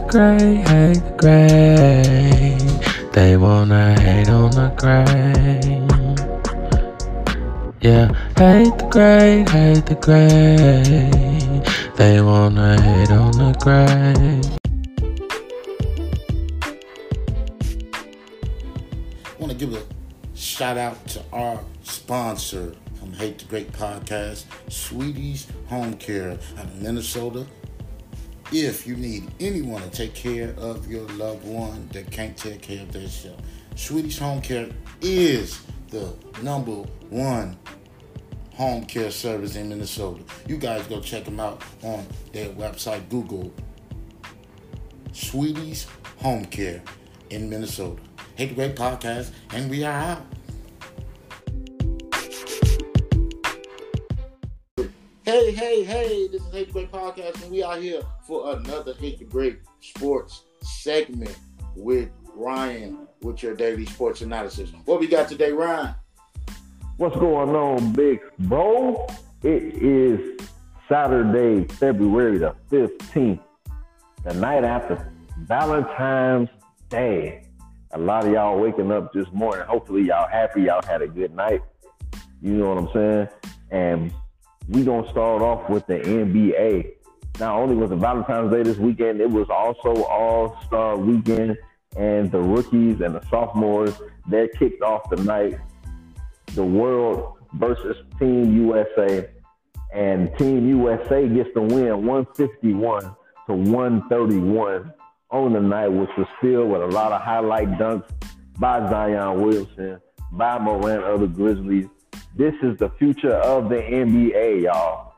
hate the gray. They wanna hate on the gray. Yeah, hate the gray, hate the gray. They wanna hate on the gray. I want to give a shout out to our sponsor from Hate the Great Podcast, Sweetie's Home Care out of Minnesota. If you need anyone to take care of your loved one that can't take care of themselves, Sweetie's Home Care is the #1 home care service in Minnesota. You guys go check them out on their website. Google Sweetie's Home Care in Minnesota. Hate the Great Podcast, and we are out. Hey, hey, hey, this is Hate the Great Podcast, and we are here for another Hate the Great Sports segment with Ryan with your daily sports analysis. What we got today, Ryan? What's going on, big bro? It is Saturday, February the 15th, the night after Valentine's Day. A lot of y'all waking up this morning. Hopefully y'all happy, y'all had a good night. You know what I'm saying? And we going to start off with the NBA. Not only was it Valentine's Day this weekend, it was also All-Star Weekend, and the rookies and the sophomores, they kicked off the night. The world versus Team USA, and Team USA gets the win 151-131. On the night, which was filled with a lot of highlight dunks by Zion Williamson, by Morant of the Grizzlies. This is the future of the NBA, y'all.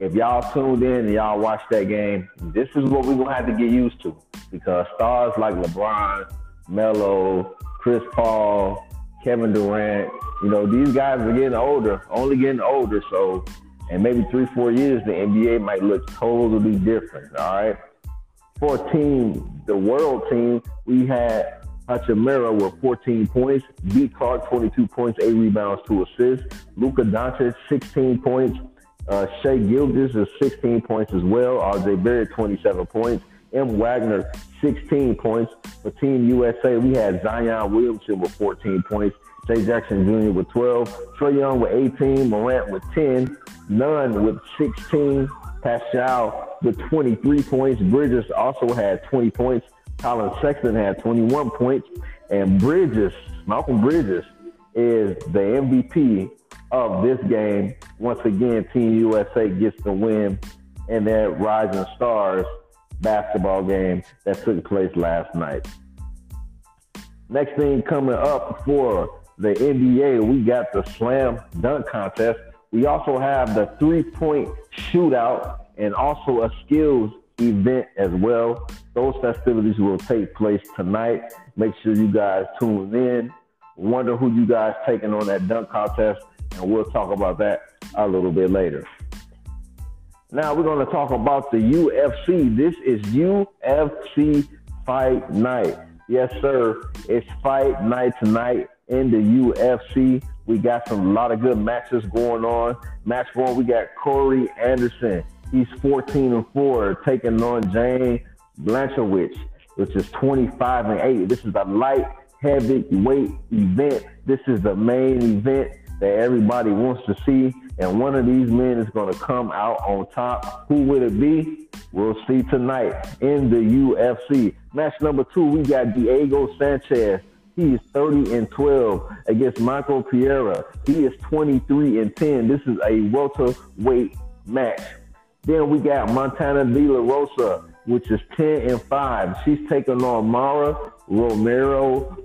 If y'all tuned in and y'all watched that game, this is what we're going to have to get used to, because stars like LeBron, Melo, Chris Paul, Kevin Durant, you know, these guys are getting older, only getting older. So in maybe 3-4 years, the NBA might look totally different, all right? For a team, the world team, we had Hachimura with 14 points, B. Clark 22 points, 8 rebounds, 2 assists, Luka Doncic 16 points, Shea Gilgeous is 16 points as well, RJ Barrett 27 points, M. Wagner 16 points. For Team USA, we had Zion Williamson with 14 points, Jay Jackson Jr. with 12, Trey Young with 18, Morant with 10, Nunn with 16, Pascal with 23 points. Bridges also had 20 points. Colin Sexton had 21 points. And Bridges, Malcolm Bridges, is the MVP of this game. Once again, Team USA gets the win in that Rising Stars basketball game that took place last night. Next thing coming up for the NBA, we got the slam dunk contest. We also have the three-point shootout and also a skills event as well. Those festivities will take place tonight. Make sure you guys tune in. Wonder who you guys taking on that dunk contest, and we'll talk about that a little bit later. Now we're going to talk about the UFC. This is UFC Fight Night. Yes, sir. It's Fight Night tonight in the UFC. We got a lot of good matches going on. Match one, we got Corey Anderson. He's 14-4, taking on Jan Blachowicz, which is 25-8. This is a light heavyweight event. This is the main event that everybody wants to see. And one of these men is going to come out on top. Who would it be? We'll see tonight in the UFC. Match number two, we got Diego Sanchez. He is 30-12 against Michael Pereira. He is 23-10. This is a welterweight match. Then we got Montana De La Rosa, which is 10-5. She's taking on Mara Romero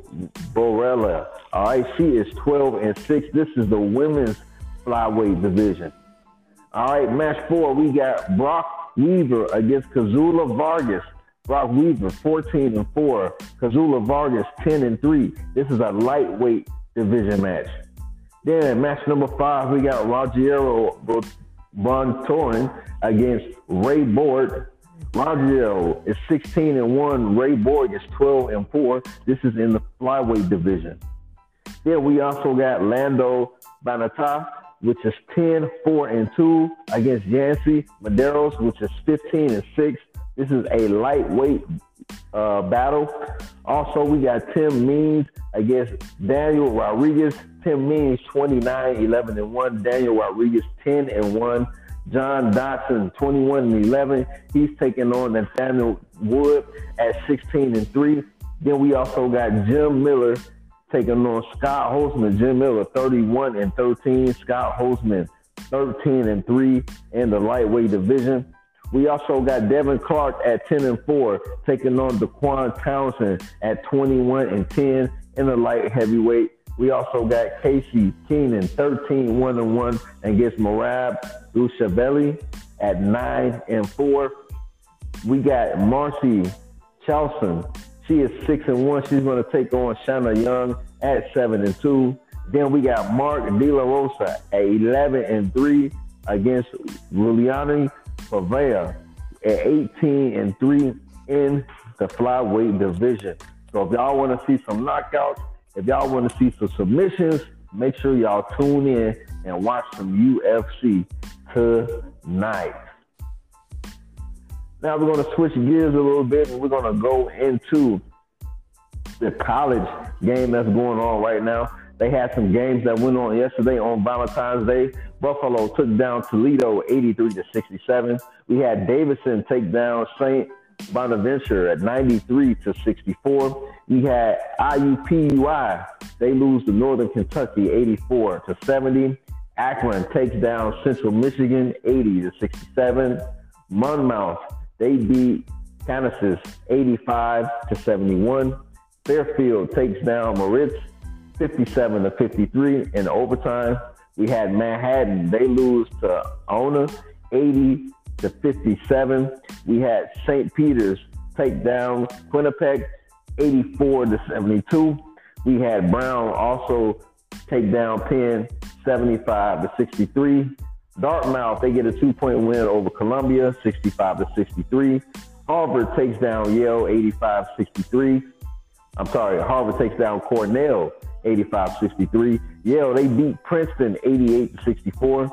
Borella. All right, she is 12-6. This is the women's flyweight division. All right, match four, we got Brock Weaver against Kazula Vargas. Brock Weaver, 14-4. Kazula Vargas, 10-3. This is a lightweight division match. Then match number five, we got Rogiero Bontorin against Ray Borg. Rogiero is 16-1. Ray Borg is 12-4. This is in the flyweight division. Then we also got Lando Banata, which is 10-4-2 against Yancy Medeiros, which is 15-6. This is a lightweight battle. Also, we got Tim Means against Daniel Rodriguez. Tim Means 29-11-1. Daniel Rodriguez 10-1. John Dotson 21-11. He's taking on Nathaniel Wood at 16-3. Then we also got Jim Miller taking on Scott Holtzman. Jim Miller 31-13. Scott Holtzman 13-3 in the lightweight division. We also got Devin Clark at 10-4 taking on Daquan Townsend at 21-10 in the light heavyweight. We also got Casey Keenan 13-1-1 against Marab Dusheveli at 9-4. We got Marcy Chalson. She is 6-1. She's going to take on Shanna Young at 7-2. Then we got Mark De La Rosa at 11-3 against Luliani Pavea at 18-3 in the flyweight division. So if y'all want to see some knockouts, if y'all want to see some submissions, make sure y'all tune in and watch some UFC tonight. Now we're going to switch gears a little bit, and we're going to go into the college game that's going on right now. They had some games that went on yesterday on Valentine's Day. Buffalo took down Toledo 83-67. We had Davidson take down St. Bonaventure at 93-64. We had IUPUI. They lose to Northern Kentucky 84-70. Akron takes down Central Michigan 80-67. Monmouth, they beat Kansas 85-71. Fairfield takes down Moritz 57-53 in overtime. We had Manhattan, they lose to Ona 80-57. We had St. Peter's take down Quinnipiac 84-72. We had Brown also take down Penn 75-63. Dartmouth, they get a 2-point win over Columbia 65-63. Harvard takes down Yale 85-63. Harvard takes down Cornell 85-63. Yale, they beat Princeton 88-64.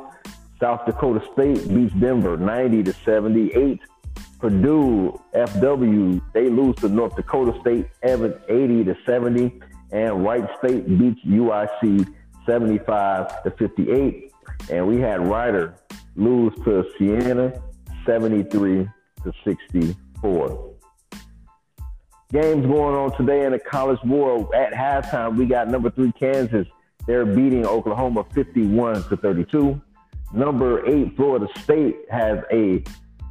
South Dakota State beats Denver 90-78. Purdue FW, they lose to North Dakota State 80-70. And Wright State beats UIC 75-58. And we had Rider lose to Siena 73-64. Games going on today in the college world. At halftime, we got number 3 Kansas. They're beating Oklahoma 51-32. Number 8 Florida State has a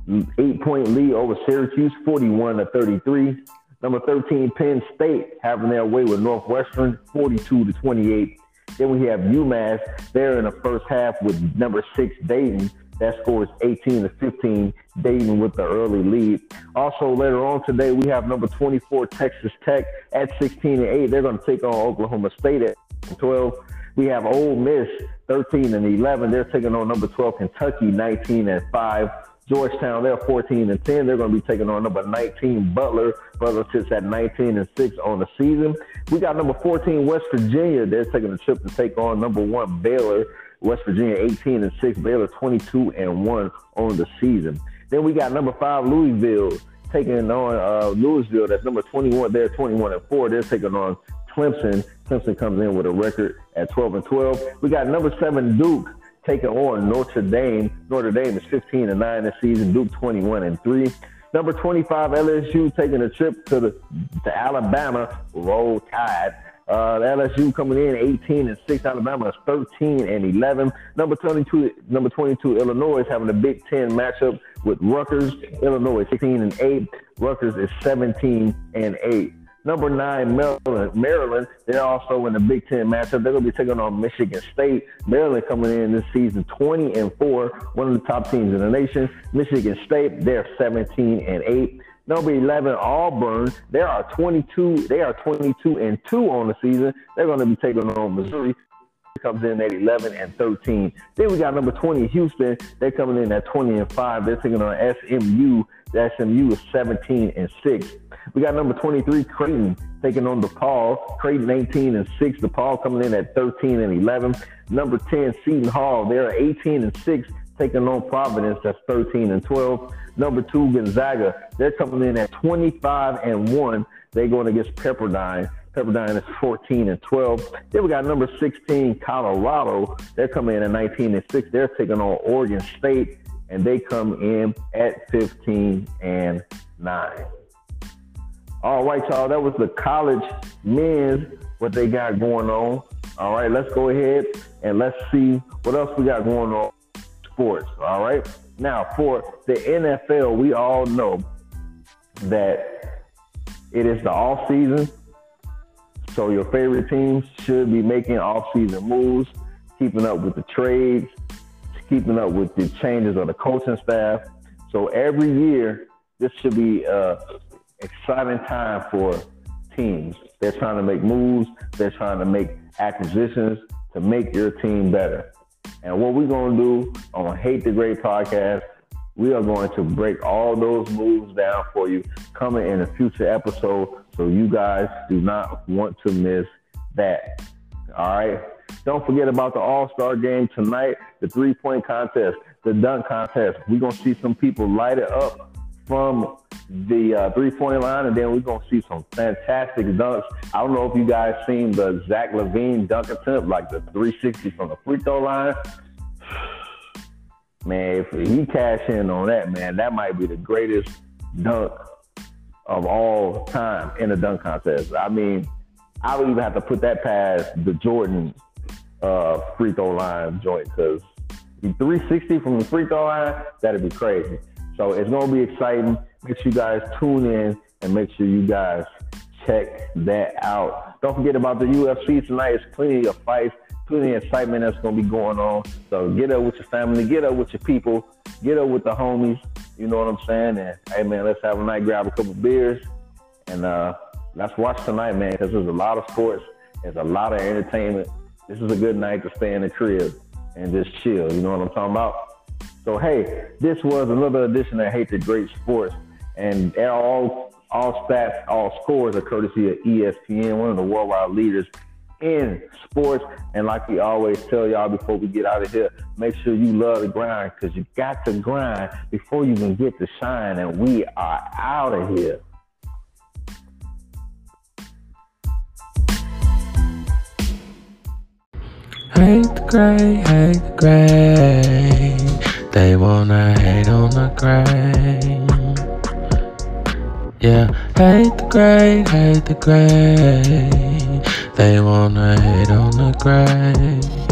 8-point lead over Syracuse 41-33. Number 13 Penn State having their way with Northwestern 42-28. Then we have UMass. They're in the first half with number 6 Dayton. That score is 18-15, Dayton with the early lead. Also, later on today, we have number 24, Texas Tech, at 16-8. They're going to take on Oklahoma State at 12. We have Ole Miss, 13-11. They're taking on number 12, Kentucky, 19-5. Georgetown, they're 14-10. They're going to be taking on number 19, Butler. Butler sits at 19-6 on the season. We got number 14, West Virginia. They're taking a trip to take on number 1, Baylor. West Virginia 18-6, Baylor 22-1 on the season. Then we got number 5 Louisville taking on Louisville. That's number 21. They're 21-4. They're taking on Clemson. Clemson comes in with a record at 12-12. We got number 7 Duke taking on Notre Dame. Notre Dame is 15-9 this season. Duke 21-3. Number 25 LSU taking a trip to Alabama. Roll Tide. LSU coming in 18-6. Alabama is 13-11. Number 22, Illinois is having a Big Ten matchup with Rutgers. Illinois 16-8. Rutgers is 17-8. Number 9, Maryland. They're also in the Big Ten matchup. They're going to be taking on Michigan State. Maryland coming in this season 20-4, one of the top teams in the nation. Michigan State, they're 17-8. Number 11, Auburn. They are 22-2 on the season. They're going to be taking on Missouri. Comes in at 11-13. Then we got number 20, Houston. They're coming in at 20-5. They're taking on SMU. The SMU is 17-6. We got number 23, Creighton, taking on DePaul. Creighton 18-6. DePaul coming in at 13-11. Number 10, Seton Hall. They're 18-6. taking on Providence, that's 13-12. Number two, Gonzaga, they're coming in at 25-1. They're going against Pepperdine. Pepperdine is 14-12. Then we got number 16, Colorado. They're coming in at 19-6. They're taking on Oregon State, and they come in at 15-9. All right, y'all, that was the college men's, what they got going on. All right, let's go ahead and let's see what else we got going on in sports, all right? Now, for the NFL, we all know that it is the offseason, so your favorite teams should be making offseason moves, keeping up with the trades, keeping up with the changes of the coaching staff. So every year, this should be exciting time for teams. They're trying to make moves. They're trying to make acquisitions to make your team better. And what we're going to do on Hate the Great Podcast, we are going to break all those moves down for you coming in a future episode, so you guys do not want to miss that. All right? Don't forget about the All-Star game tonight, the three-point contest, the dunk contest. We're going to see some people light it up from the three-point line, and then we're going to see some fantastic dunks. I don't know if you guys seen the Zach LaVine dunk attempt, like the 360 from the free throw line. Man, if he cash in on that, man, that might be the greatest dunk of all time in a dunk contest. I mean, I would even have to put that past the Jordan free throw line joint, because the 360 from the free throw line, that'd be crazy. So it's going to be exciting. Make sure you guys tune in and make sure you guys check that out. Don't forget about the UFC tonight. It's plenty of fights, plenty of excitement that's going to be going on. So get up with your family, get up with your people, get up with the homies. You know what I'm saying? And hey, man, let's have a night, grab a couple beers, and let's watch tonight, man, because there's a lot of sports. There's a lot of entertainment. This is a good night to stay in the crib and just chill. You know what I'm talking about? So, hey, this was another edition of Hate the Great Sports. And all stats, all scores are courtesy of ESPN, one of the worldwide leaders in sports. And like we always tell y'all before we get out of here, make sure you love the grind, because you got to grind before you can get to shine. And we are out of here. Hate the great, hate the great. They wanna hate on the great. Yeah, hate the great, they wanna hate on the great.